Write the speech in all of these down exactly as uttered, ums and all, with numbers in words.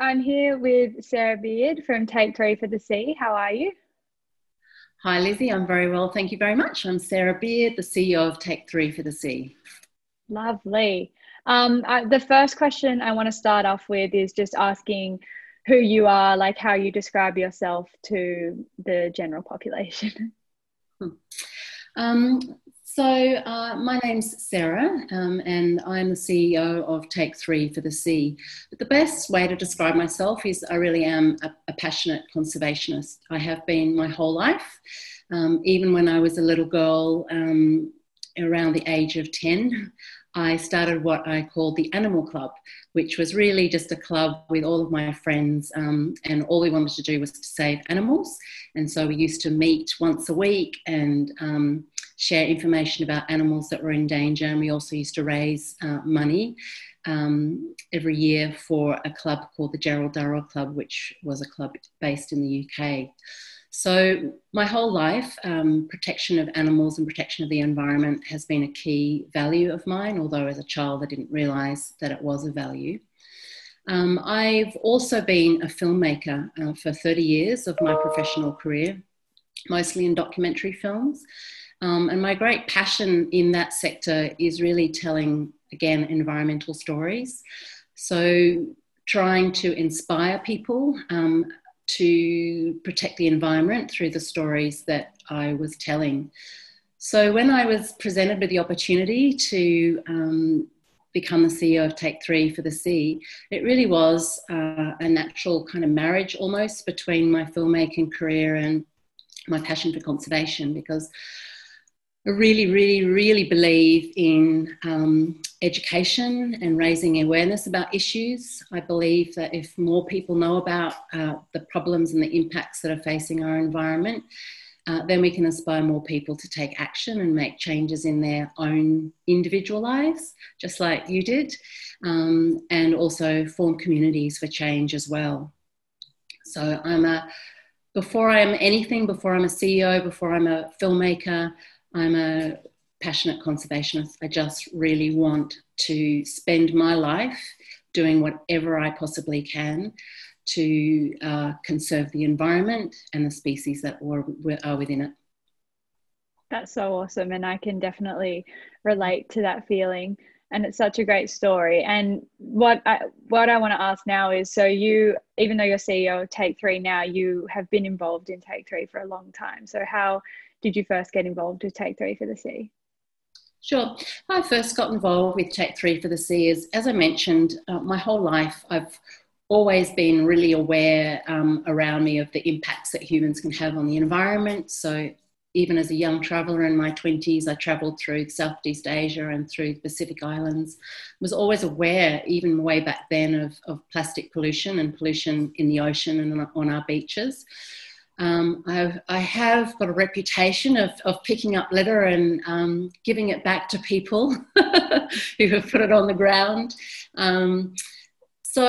I'm here with Sarah Beard from Take Three for the Sea. How are you? Hi Lizzie, I'm very well, thank you very much. I'm Sarah Beard, the C E O of Take Three for the Sea. Lovely. Um, I, the first question I want to start off with is just asking who you are, like how you describe yourself to the general population. Hmm. Um, so uh, my name's Sarah um, and I'm the C E O of Take Three for the Sea. But the best way to describe myself is I really am a, a passionate conservationist. I have been my whole life, um, even when I was a little girl um, around the age of ten. I started what I called the Animal Club, which was really just a club with all of my friends, um, and all we wanted to do was to save animals. And so we used to meet once a week and um, share information about animals that were in danger, and we also used to raise uh, money um, every year for a club called the Gerald Durrell Club, which was a club based in the U K. So my whole life, um, protection of animals and protection of the environment has been a key value of mine, although as a child I didn't realise that it was a value. Um, I've also been a filmmaker uh, for thirty years of my professional career, mostly in documentary films. Um, and my great passion in that sector is really telling, again, environmental stories. So trying to inspire people um, to protect the environment through the stories that I was telling. So when I was presented with the opportunity to um, become the C E O of Take Three for the Sea, it really was uh, a natural kind of marriage almost between my filmmaking career and my passion for conservation, because I really, really, really believe in um, education and raising awareness about issues. I believe that if more people know about uh, the problems and the impacts that are facing our environment, uh, then we can inspire more people to take action and make changes in their own individual lives, just like you did, um, and also form communities for change as well. So I'm a, before I'm anything, before I'm a C E O, before I'm a filmmaker, I'm a passionate conservationist. I just really want to spend my life doing whatever I possibly can to uh, conserve the environment and the species that are, are within it. That's so awesome, and I can definitely relate to that feeling, and it's such a great story. And what I, what I want to ask now is, so you, even though you're C E O of Take Three now, you have been involved in Take Three for a long time. So how did you first get involved with Take Three for the Sea? Sure. I first got involved with Take Three for the Sea is, as I mentioned, uh, my whole life I've always been really aware um, around me of the impacts that humans can have on the environment. So even as a young traveller in my twenties, I travelled through Southeast Asia and through the Pacific Islands. I was always aware, even way back then, of, of plastic pollution and pollution in the ocean and on our beaches. Um, I've, I have got a reputation of, of picking up litter and um, giving it back to people who have put it on the ground. Um, so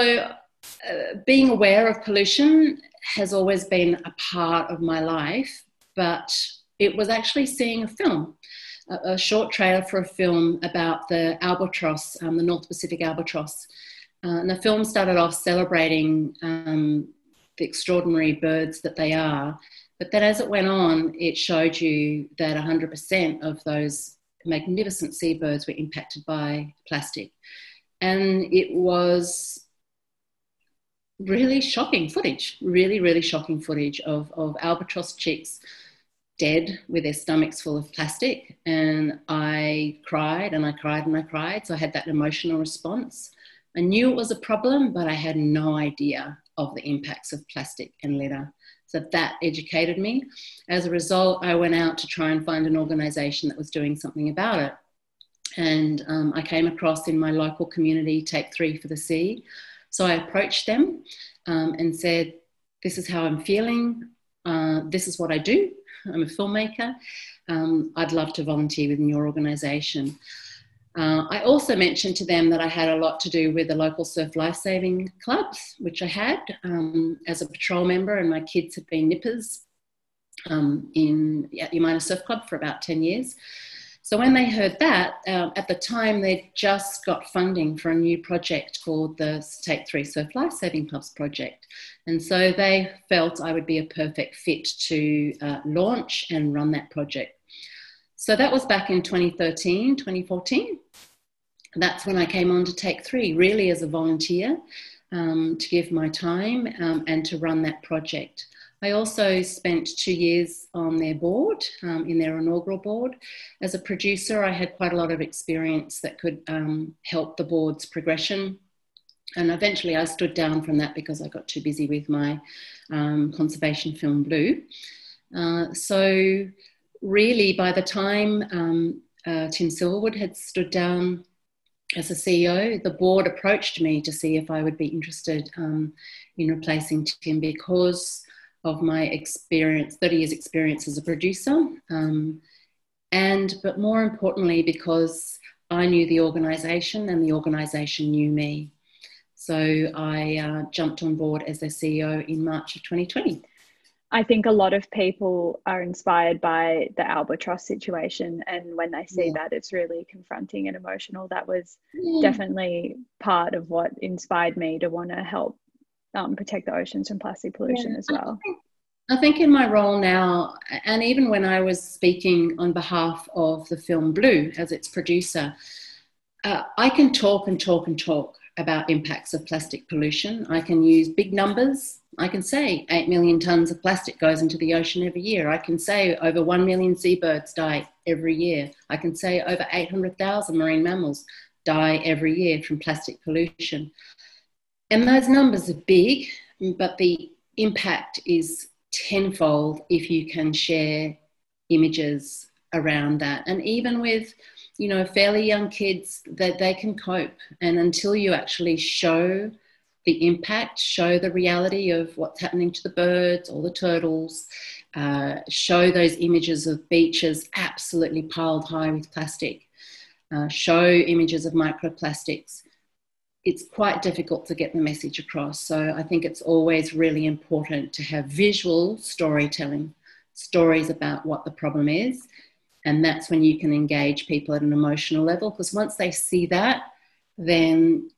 uh, being aware of pollution has always been a part of my life, but it was actually seeing a film, a, a short trailer for a film about the albatross, um, the North Pacific albatross. Uh, and the film started off celebrating um, the extraordinary birds that they are. But then as it went on, it showed you that one hundred percent of those magnificent seabirds were impacted by plastic. And it was really shocking footage, really, really shocking footage of, of albatross chicks dead with their stomachs full of plastic. And I cried and I cried and I cried. So I had that emotional response. I knew it was a problem, but I had no idea of the impacts of plastic and litter. So that educated me. As a result, I went out to try and find an organisation that was doing something about it. And um, I came across in my local community, Take Three for the Sea. So I approached them um, and said, this is how I'm feeling. Uh, this is what I do. I'm a filmmaker. Um, I'd love to volunteer within your organisation. Uh, I also mentioned to them that I had a lot to do with the local surf lifesaving clubs, which I had um, as a patrol member, and my kids had been nippers um, in, at Yamina Surf Club for about ten years. So when they heard that, um, at the time, they'd just got funding for a new project called the Take Three Surf Life Saving Clubs project. And so they felt I would be a perfect fit to uh, launch and run that project. So that was back in twenty thirteen, twenty fourteen. That's when I came on to Take Three, really as a volunteer, um, to give my time um, and to run that project. I also spent two years on their board, um, in their inaugural board. As a producer, I had quite a lot of experience that could um, help the board's progression. And eventually I stood down from that because I got too busy with my um, conservation film, Blue. Uh, so really by the time um, uh, Tim Silverwood had stood down as a C E O, the board approached me to see if I would be interested um, in replacing Tim because of my experience, thirty years experience as a producer. Um, and, but more importantly, because I knew the organisation and the organisation knew me. So I uh, jumped on board as their C E O in March of twenty twenty. I think a lot of people are inspired by the albatross situation. And when they see yeah. that, it's really confronting and emotional. That was yeah. definitely part of what inspired me to want to help Um, protect the oceans from plastic pollution yeah, as well. I think, I think in my role now, and even when I was speaking on behalf of the film Blue as its producer, uh, I can talk and talk and talk about impacts of plastic pollution. I can use big numbers. I can say eight million tonnes of plastic goes into the ocean every year. I can say over one million seabirds die every year. I can say over eight hundred thousand marine mammals die every year from plastic pollution. And those numbers are big, but the impact is tenfold if you can share images around that. And even with, you know, fairly young kids, that they can cope. And until you actually show the impact, show the reality of what's happening to the birds or the turtles, uh, show those images of beaches absolutely piled high with plastic, uh, show images of microplastics, it's quite difficult to get the message across. So I think it's always really important to have visual storytelling, stories about what the problem is. And that's when you can engage people at an emotional level, because once they see that, then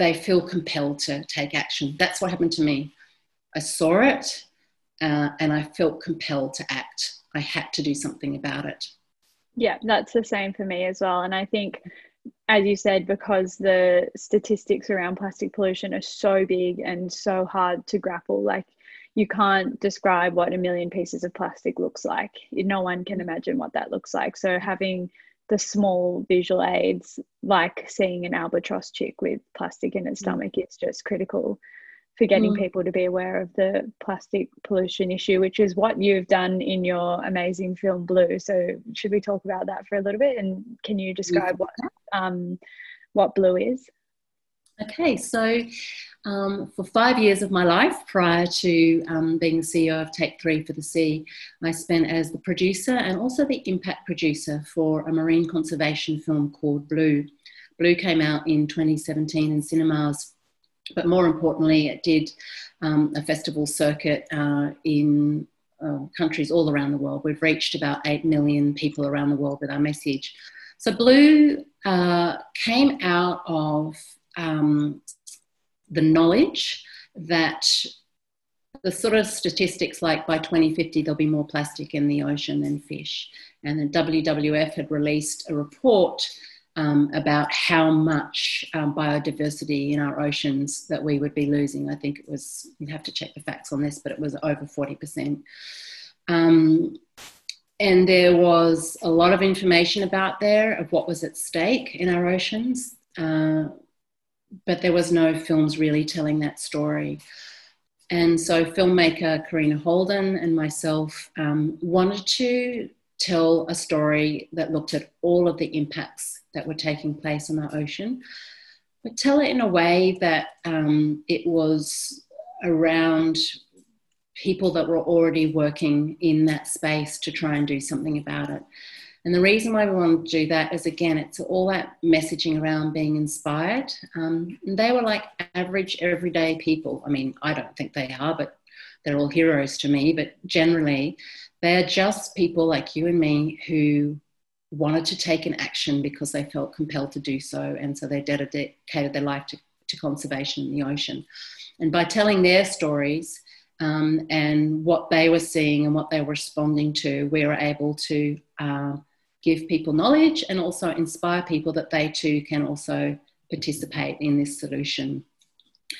they feel compelled to take action. That's what happened to me. I saw it uh, and I felt compelled to act. I had to do something about it. Yeah, that's the same for me as well. And I think, as you said, because the statistics around plastic pollution are so big and so hard to grapple, like you can't describe what a million pieces of plastic looks like. No one can imagine what that looks like. So having the small visual aids, like seeing an albatross chick with plastic in its stomach, is just critical for getting mm. people to be aware of the plastic pollution issue, which is what you've done in your amazing film Blue. So should we talk about that for a little bit? And can you describe what um, what Blue is? Okay, so um, for five years of my life prior to um, being C E O of Take Three for the Sea, I spent as the producer and also the impact producer for a marine conservation film called Blue. Blue came out in twenty seventeen in cinemas. But more importantly, it did um, a festival circuit uh, in uh, countries all around the world. We've reached about eight million people around the world with our message. So Blue uh, came out of um, the knowledge that the sort of statistics like by twenty fifty, there'll be more plastic in the ocean than fish. And the W W F had released a report Um, about how much um, biodiversity in our oceans that we would be losing. I think it was, you'd have to check the facts on this, but it was over forty percent. Um, and there was a lot of information about there of what was at stake in our oceans, uh, but there was no films really telling that story. And so filmmaker Karina Holden and myself um, wanted to tell a story that looked at all of the impacts that were taking place on our ocean, but tell it in a way that um, it was around people that were already working in that space to try and do something about it. And the reason why we wanted to do that is, again, it's all that messaging around being inspired. Um, they were like average, everyday people. I mean, I don't think they are, but they're all heroes to me, but generally, they're just people like you and me who wanted to take an action because they felt compelled to do so, and so they dedicated their life to, to conservation in the ocean. And by telling their stories um, and what they were seeing and what they were responding to, we were able to uh, give people knowledge and also inspire people that they too can also participate in this solution.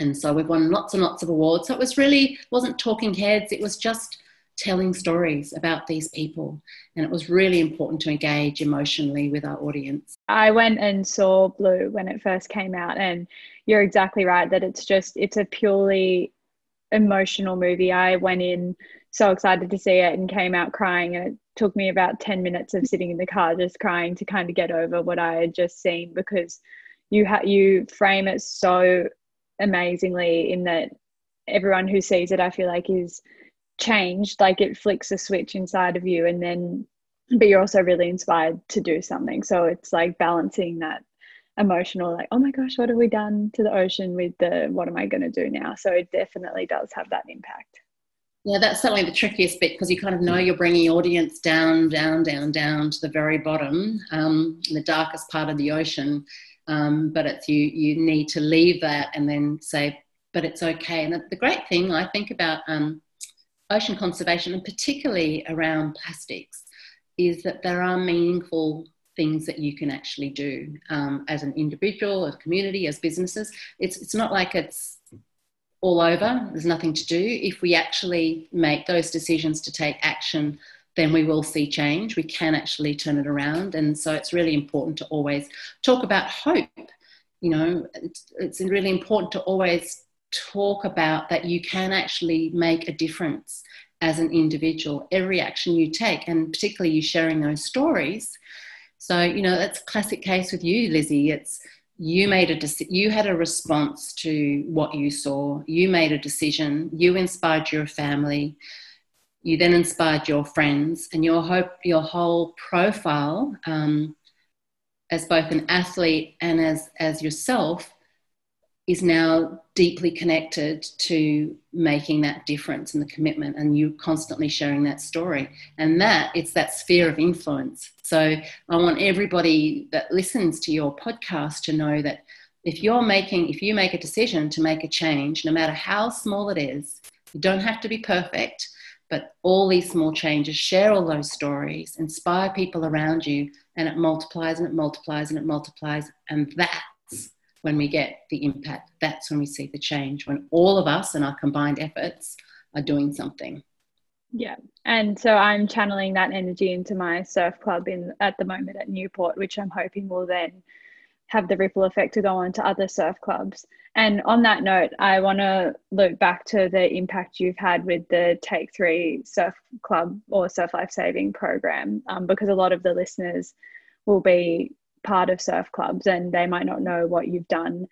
And so we've won lots and lots of awards. So it was really, wasn't talking heads, it was just telling stories about these people. And it was really important to engage emotionally with our audience. I went and saw Blue when it first came out, and you're exactly right that it's just, it's a purely emotional movie. I went in so excited to see it and came out crying, and it took me about ten minutes of sitting in the car just crying to kind of get over what I had just seen, because you ha- you frame it so amazingly in that everyone who sees it, I feel like, is changed. Like it flicks a switch inside of you, and then but you're also really inspired to do something. So it's like balancing that emotional, like, oh my gosh, what have we done to the ocean, with the what am I going to do now? So it definitely does have that impact. Yeah, that's certainly the trickiest bit, because you kind of know you're bringing your audience down, down, down, down to the very bottom, um, the darkest part of the ocean. Um, but it's you, you need to leave that and then say, but it's okay. And the, the great thing I think about um, ocean conservation, and particularly around plastics, is that there are meaningful things that you can actually do um, as an individual, as a community, as businesses. It's, it's not like it's all over, there's nothing to do. If we actually make those decisions to take action, then we will see change. We can actually turn it around. And so it's really important to always talk about hope. You know, it's, it's really important to always talk about that you can actually make a difference as an individual, every action you take, and particularly you sharing those stories. So, you know, that's a classic case with you, Lizzie. It's you made a dec- you had a response to what you saw. You made a decision. You inspired your family. You then inspired your friends, and your hope, your whole profile um, as both an athlete and as, as yourself is now deeply connected to making that difference and the commitment, and you constantly sharing that story. And that, it's that sphere of influence. So I want everybody that listens to your podcast to know that if you're making, if you make a decision to make a change, no matter how small it is, you don't have to be perfect, but all these small changes, share all those stories, inspire people around you, and it multiplies and it multiplies and it multiplies. And that's when we get the impact. That's when we see the change, when all of us and our combined efforts are doing something. Yeah. And so I'm channeling that energy into my surf club in at the moment at Newport, which I'm hoping will then have the ripple effect to go on to other surf clubs. And on that note, I want to loop back to the impact you've had with the Take Three Surf Club or Surf Lifesaving Program, um, because a lot of the listeners will be part of surf clubs and they might not know what you've done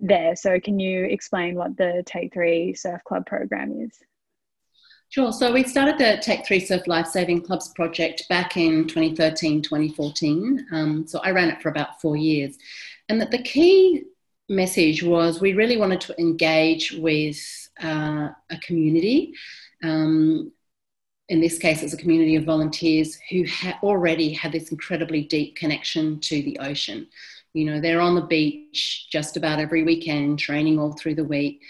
there. So can you explain what the Take Three Surf Club program is? Sure. So we started the Take Three Surf Lifesaving Clubs project back in twenty thirteen, twenty fourteen. Um, so I ran it for about four years. And that the key message was we really wanted to engage with uh, a community. Um, in this case, it's a community of volunteers who ha- already had this incredibly deep connection to the ocean. You know, they're on the beach just about every weekend, training all through the week.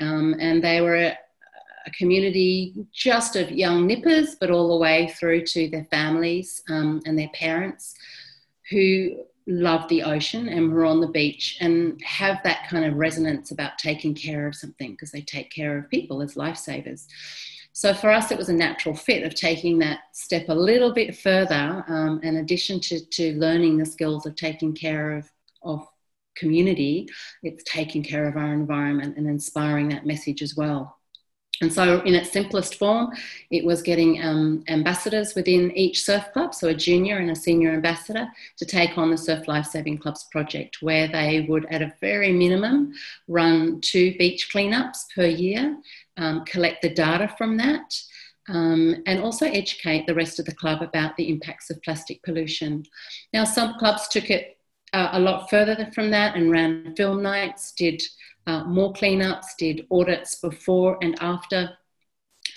Um, and they were a community just of young nippers, but all the way through to their families um, and their parents who love the ocean and were on the beach and have that kind of resonance about taking care of something, because they take care of people as lifesavers. So for us, it was a natural fit of taking that step a little bit further um, in addition to, to learning the skills of taking care of, of community, it's taking care of our environment and inspiring that message as well. And so in its simplest form, it was getting um, ambassadors within each surf club, so a junior and a senior ambassador, to take on the Surf Lifesaving Clubs project, where they would, at a very minimum, run two beach cleanups per year, um, collect the data from that, um, and also educate the rest of the club about the impacts of plastic pollution. Now, some clubs took it uh, a lot further from that and ran film nights, did Uh, more cleanups, did audits before and after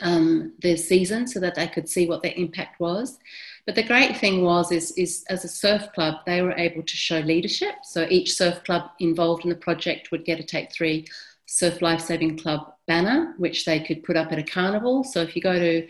um, the season so that I could see what the impact was. But the great thing was is, is as a surf club, they were able to show leadership. So each surf club involved in the project would get a Take Three Surf Lifesaving Club banner, which they could put up at a carnival. So if you go to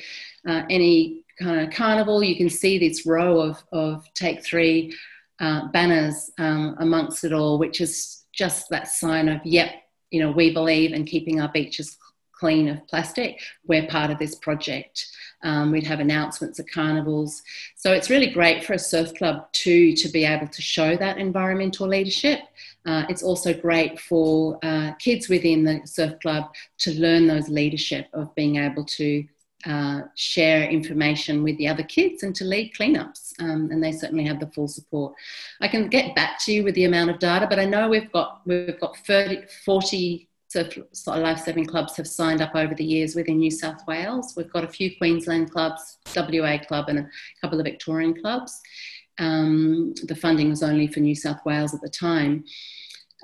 uh, any kind of carnival, you can see this row of, of Take Three uh, banners um, amongst it all, which is just that sign of, yep, you know, we believe in keeping our beaches clean of plastic. We're part of this project. Um, we'd have announcements at carnivals. So it's really great for a surf club too to be able to show that environmental leadership. Uh, it's also great for uh, kids within the surf club to learn those leadership of being able to uh, share information with the other kids and to lead cleanups. Um, and they certainly have the full support. I can get back to you with the amount of data, but I know we've got we've got thirty, forty. So life-saving clubs have signed up over the years within New South Wales. We've got a few Queensland clubs, W A club and a couple of Victorian clubs. Um, the funding was only for New South Wales at the time.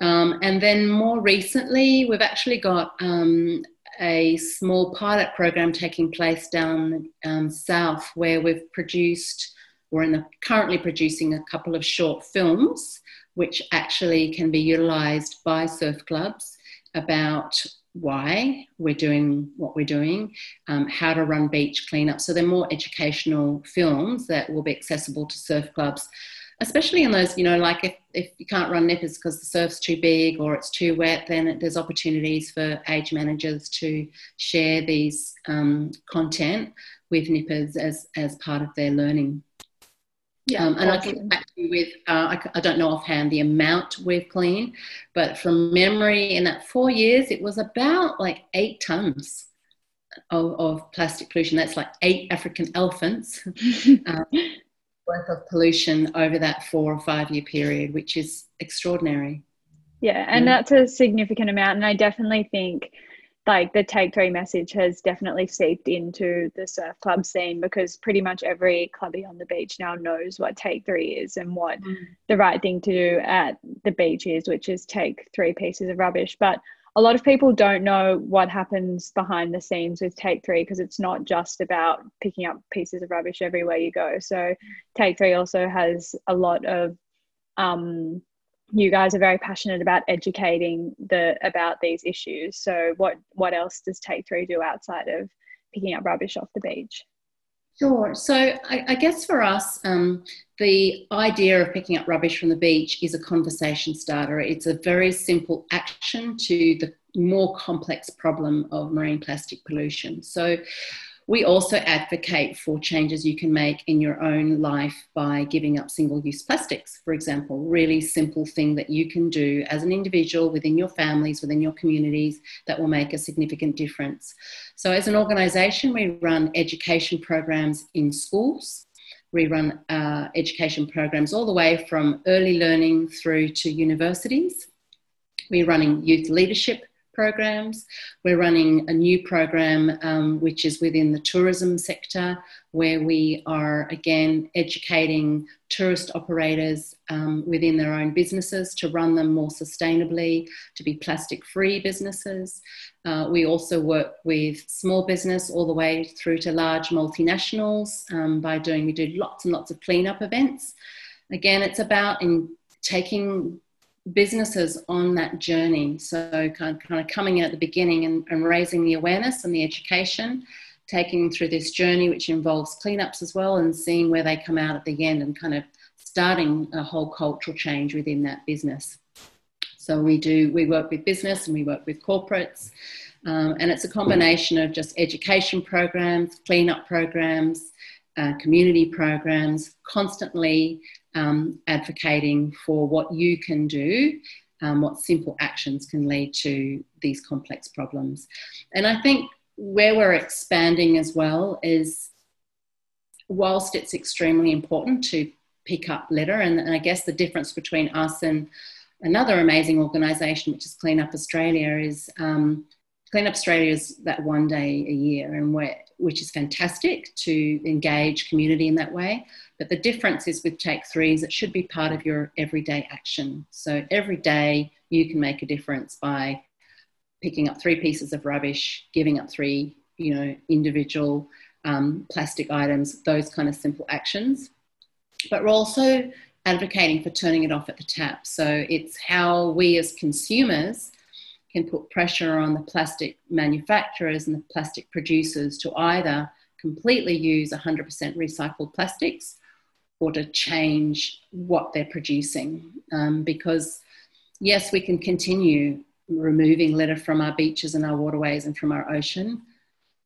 Um, and then more recently, we've actually got um, a small pilot program taking place down um, south where we've produced, we're in the, currently producing a couple of short films, which actually can be utilised by surf clubs about why we're doing what we're doing, um, how to run beach cleanups. So they're more educational films that will be accessible to surf clubs, especially in those, you know, like if, if you can't run nippers because the surf's too big or it's too wet, then there's opportunities for age managers to share these um, content with nippers as, as part of their learning. Yeah, um, and awesome. I can back to you with, uh, I, I don't know offhand the amount we've cleaned, but from memory in that four years, it was about like eight tonnes of, of plastic pollution. That's like eight African elephants um, worth of pollution over that four or five year period, which is extraordinary. Yeah, and yeah. That's a significant amount. And I definitely think like the Take Three message has definitely seeped into the surf club scene, because pretty much every clubby on the beach now knows what Take Three is and what mm. the right thing to do at the beach is, which is take three pieces of rubbish. But a lot of people don't know what happens behind the scenes with Take Three, because it's not just about picking up pieces of rubbish everywhere you go. So Take Three also has a lot of um, you guys are very passionate about educating the about these issues. So what, what else does Take Three do outside of picking up rubbish off the beach? Sure. So I, I guess for us, um, the idea of picking up rubbish from the beach is a conversation starter. It's a very simple action to the more complex problem of marine plastic pollution. So we also advocate for changes you can make in your own life by giving up single-use plastics, for example. Really simple thing that you can do as an individual within your families, within your communities, that will make a significant difference. So as an organisation, we run education programs in schools. We run uh, education programs all the way from early learning through to universities. We're running youth leadership programs. We're running a new program um, which is within the tourism sector, where we are again educating tourist operators um, within their own businesses to run them more sustainably, to be plastic free businesses. Uh, we also work with small business all the way through to large multinationals um, by doing, we do lots and lots of cleanup events. Again, it's about in taking businesses on that journey, so kind of coming in at the beginning and, and raising the awareness and the education, taking them through this journey which involves cleanups as well, and seeing where they come out at the end and kind of starting a whole cultural change within that business. So we do, we work with business and we work with corporates, um, and it's a combination of just education programs, cleanup programs, uh, community programs, constantly Um, advocating for what you can do, um, what simple actions can lead to these complex problems. And I think where we're expanding as well is, whilst it's extremely important to pick up litter, and, and I guess the difference between us and another amazing organisation, which is Clean Up Australia, is um, Clean Up Australia is that one day a year, and we're which is fantastic to engage community in that way. But the difference is with Take Three is it should be part of your everyday action. So every day you can make a difference by picking up three pieces of rubbish, giving up three you know, individual um, plastic items, those kind of simple actions. But we're also advocating for turning it off at the tap. So it's how we as consumers can put pressure on the plastic manufacturers and the plastic producers to either completely use one hundred percent recycled plastics or to change what they're producing. Um, because yes, we can continue removing litter from our beaches and our waterways and from our ocean,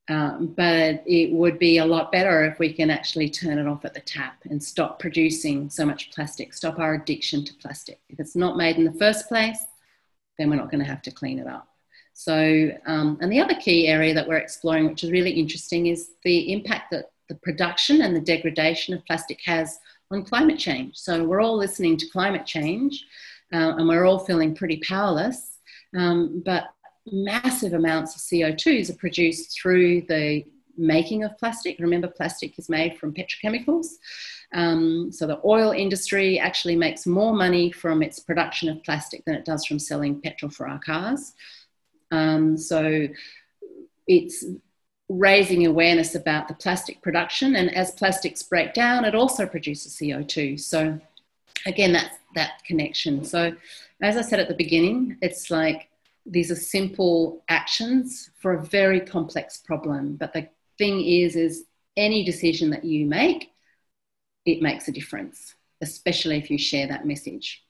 um, but it would be a lot better if we can actually turn it off at the tap and stop producing so much plastic, stop our addiction to plastic. If it's not made in the first place, then we're not going to have to clean it up. So, um, and the other key area that we're exploring, which is really interesting, is the impact that the production and the degradation of plastic has on climate change. So we're all listening to climate change, uh, and we're all feeling pretty powerless, um, but massive amounts of C O twos are produced through the making of plastic. Remember, plastic is made from petrochemicals. Um, so the oil industry actually makes more money from its production of plastic than it does from selling petrol for our cars. Um, so it's raising awareness about the plastic production, and as plastics break down, it also produces C O two. So again, that's that connection. So as I said at the beginning, it's like these are simple actions for a very complex problem. But the thing is, is any decision that you make, it makes a difference, especially if you share that message.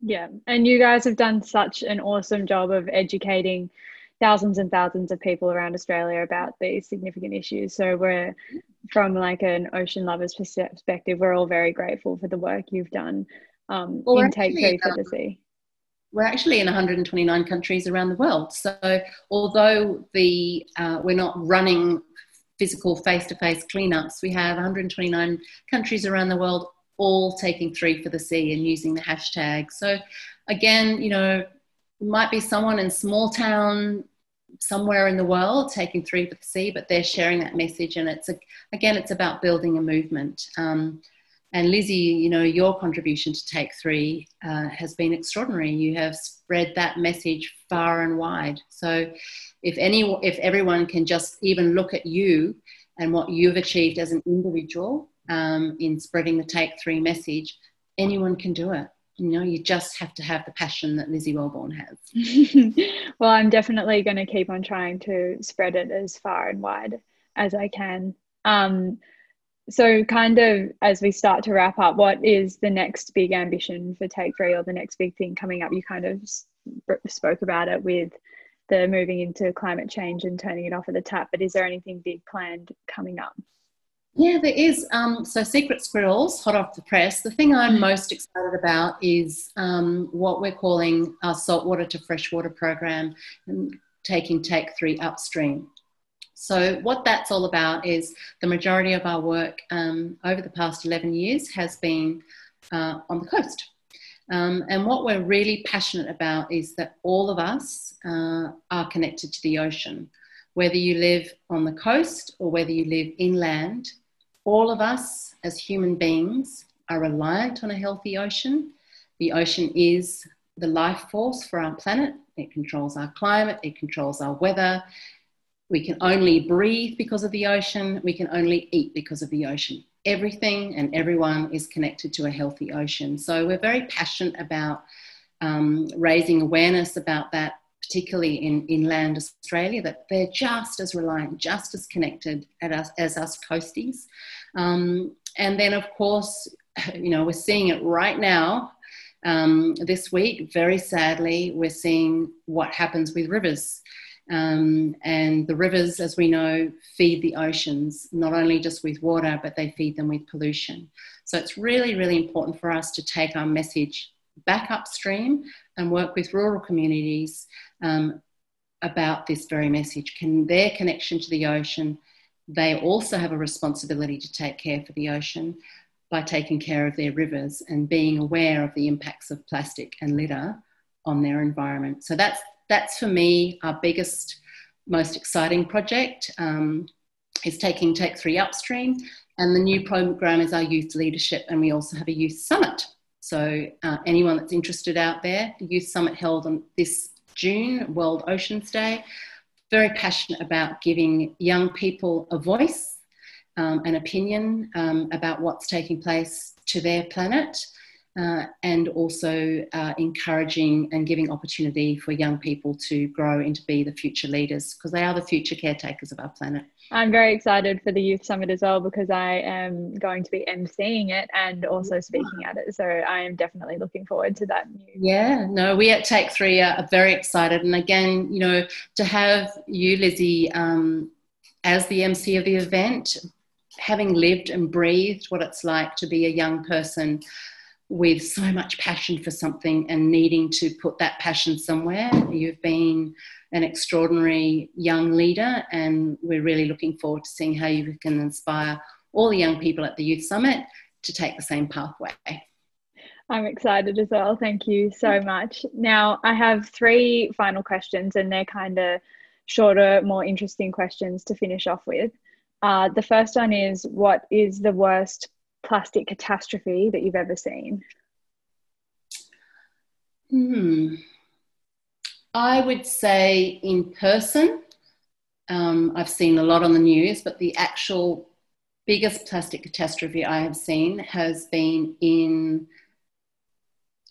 Yeah, and you guys have done such an awesome job of educating thousands and thousands of people around Australia about these significant issues. So we're, from like an ocean lover's perspective, we're all very grateful for the work you've done um, well, in Take Three for the Sea. We're actually in one hundred twenty-nine countries around the world. So although the uh, we're not running physical face-to-face cleanups, we have one hundred twenty-nine countries around the world all taking Three for the Sea and using the hashtag. So again, you know, might be someone in small town somewhere in the world taking Three for the Sea, but they're sharing that message, and it's a, again, it's about building a movement. Um, and Lizzie, you know, your contribution to Take Three uh, has been extraordinary. You have spread that message far and wide. So if any, if everyone can just even look at you and what you've achieved as an individual, Um, in spreading the Take Three message, anyone can do it. You know, you just have to have the passion that Lizzie Wellborn has. Well, I'm definitely going to keep on trying to spread it as far and wide as I can. Um, so kind of as we start to wrap up, what is the next big ambition for Take Three, or the next big thing coming up? You kind of sp- spoke about it with the moving into climate change and turning it off at the tap, but is there anything big planned coming up? Yeah, there is. Um, so Secret Squirrels, hot off the press. The thing I'm most excited about is um, what we're calling our saltwater to freshwater program, and taking Take Three upstream. So what that's all about is the majority of our work um, over the past eleven years has been uh, on the coast. Um, and what we're really passionate about is that all of us uh, are connected to the ocean. Whether you live on the coast or whether you live inland, all of us as human beings are reliant on a healthy ocean. The ocean is the life force for our planet. It controls our climate, it controls our weather. We can only breathe because of the ocean. We can only eat because of the ocean. Everything and everyone is connected to a healthy ocean. So we're very passionate about um, raising awareness about that, particularly in inland Australia, that they're just as reliant, just as connected at us, as us coasties. Um, and then, of course, you know, we're seeing it right now, um, this week, very sadly, we're seeing what happens with rivers. Um, and the rivers, as we know, feed the oceans, not only just with water, but they feed them with pollution. So it's really, really important for us to take our message back upstream and work with rural communities um, about this very message. Can their connection to the ocean, they also have a responsibility to take care for the ocean by taking care of their rivers and being aware of the impacts of plastic and litter on their environment. So that's, that's for me, our biggest, most exciting project um, is taking Take Three upstream. And the new program is our youth leadership, and we also have a youth summit. So uh, anyone that's interested out there, the Youth Summit held on this June, World Oceans Day, very passionate about giving young people a voice, um, an opinion um, about what's taking place to their planet, uh, and also uh, encouraging and giving opportunity for young people to grow and to be the future leaders, because they are the future caretakers of our planet. I'm very excited for the Youth Summit as well, because I am going to be emceeing it and also speaking at it. So I am definitely looking forward to that. New yeah, no, we at Take Three are very excited. And again, you know, to have you, Lizzie, um, as the emcee of the event, having lived and breathed what it's like to be a young person with so much passion for something and needing to put that passion somewhere, you've been an extraordinary young leader, and we're really looking forward to seeing how you can inspire all the young people at the Youth Summit to take the same pathway. I'm excited as well. Thank you so much. Now, I have three final questions, and they're kind of shorter, more interesting questions to finish off with. Uh, the first one is, what is the worst plastic catastrophe that you've ever seen? Hmm. I would say in person, um, I've seen a lot on the news, but the actual biggest plastic catastrophe I have seen has been in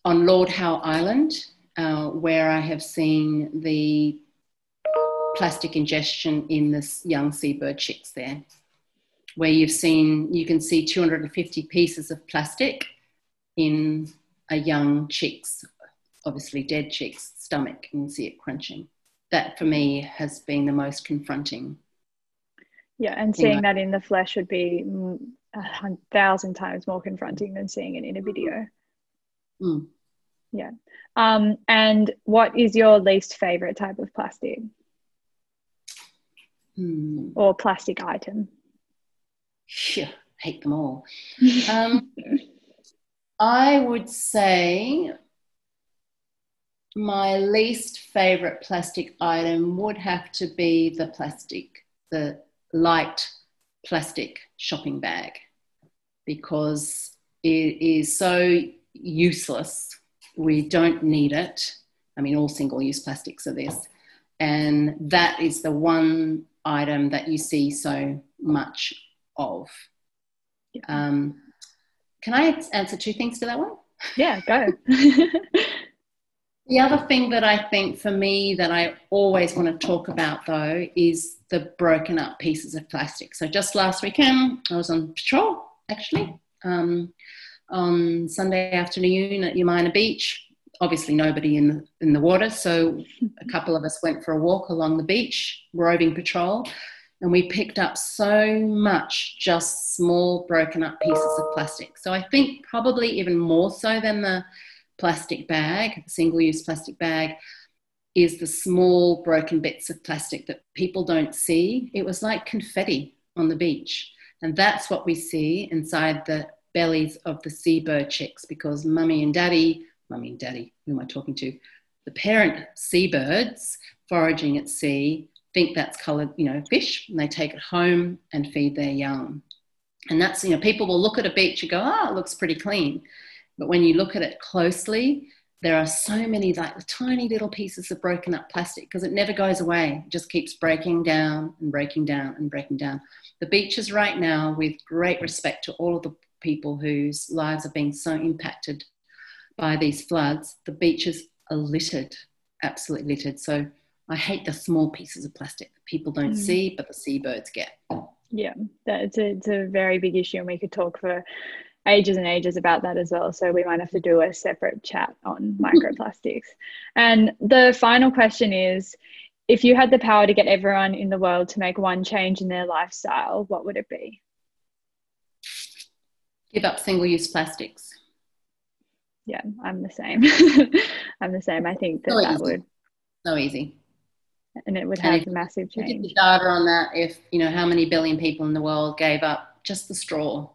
on Lord Howe Island, uh, where I have seen the plastic ingestion in this young seabird chicks there, where you've seen, you can see two hundred fifty pieces of plastic in a young chick's, obviously dead chick's stomach, and see it crunching. That for me has been the most confronting. Yeah, and seeing that in the flesh would be a thousand times more confronting than seeing it in a video. Mm. Yeah. Um, and what is your least favourite type of plastic? Mm. Or plastic item? Yeah, hate them all. um, I would say my least favourite plastic item would have to be the plastic, the light plastic shopping bag, because it is so useless. We don't need it. I mean, all single-use plastics are this. And that is the one item that you see so much of. Yeah. Um, can I answer two things to that one? Yeah, go. The other thing that I think for me that I always want to talk about though is the broken up pieces of plastic. So just last weekend I was on patrol actually um, on Sunday afternoon at Yamina Beach. Obviously nobody in, in the water, so a couple of us went for a walk along the beach, roving patrol, and we picked up so much just small broken up pieces of plastic. So I think probably even more so than the plastic bag, single-use plastic bag, is the small broken bits of plastic that people don't see. It was like confetti on the beach, and that's what we see inside the bellies of the seabird chicks, because mummy and daddy, mummy and daddy, who am I talking to? The parent seabirds foraging at sea think that's coloured, you know, fish, and they take it home and feed their young. And that's, you know, people will look at a beach and go, ah, oh, it looks pretty clean. But when you look at it closely, there are so many like the tiny little pieces of broken up plastic, because it never goes away. It just keeps breaking down and breaking down and breaking down. The beaches right now, with great respect to all of the people whose lives are being so impacted by these floods, the beaches are littered, absolutely littered. So I hate the small pieces of plastic that people don't mm. see, but the seabirds get. Yeah, that's a, it's a very big issue, and we could talk for ages and ages about that as well, so we might have to do a separate chat on microplastics. And the final question is, if you had the power to get everyone in the world to make one change in their lifestyle, what would it be? Give up single-use plastics. Yeah, I'm the same. I'm the same. I think that so that easy. would so easy, and it would have a massive change. Get the data on that. If you know how many billion people in the world gave up just the straw,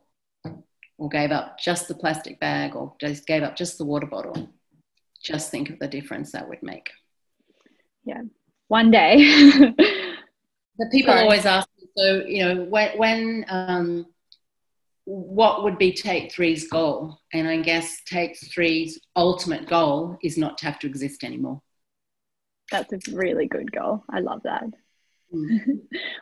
or gave up just the plastic bag, or just gave up just the water bottle, just think of the difference that would make. Yeah, one day. The people Sorry. always ask me, so, you know, when, when um, what would be Take Three's goal? And I guess Take Three's ultimate goal is not to have to exist anymore. That's a really good goal. I love that.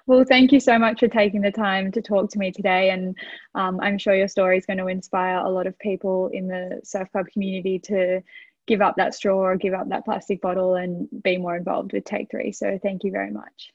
Well, thank you so much for taking the time to talk to me today, and um, I'm sure your story is going to inspire a lot of people in the surf club community to give up that straw or give up that plastic bottle and be more involved with Take Three. So thank you very much.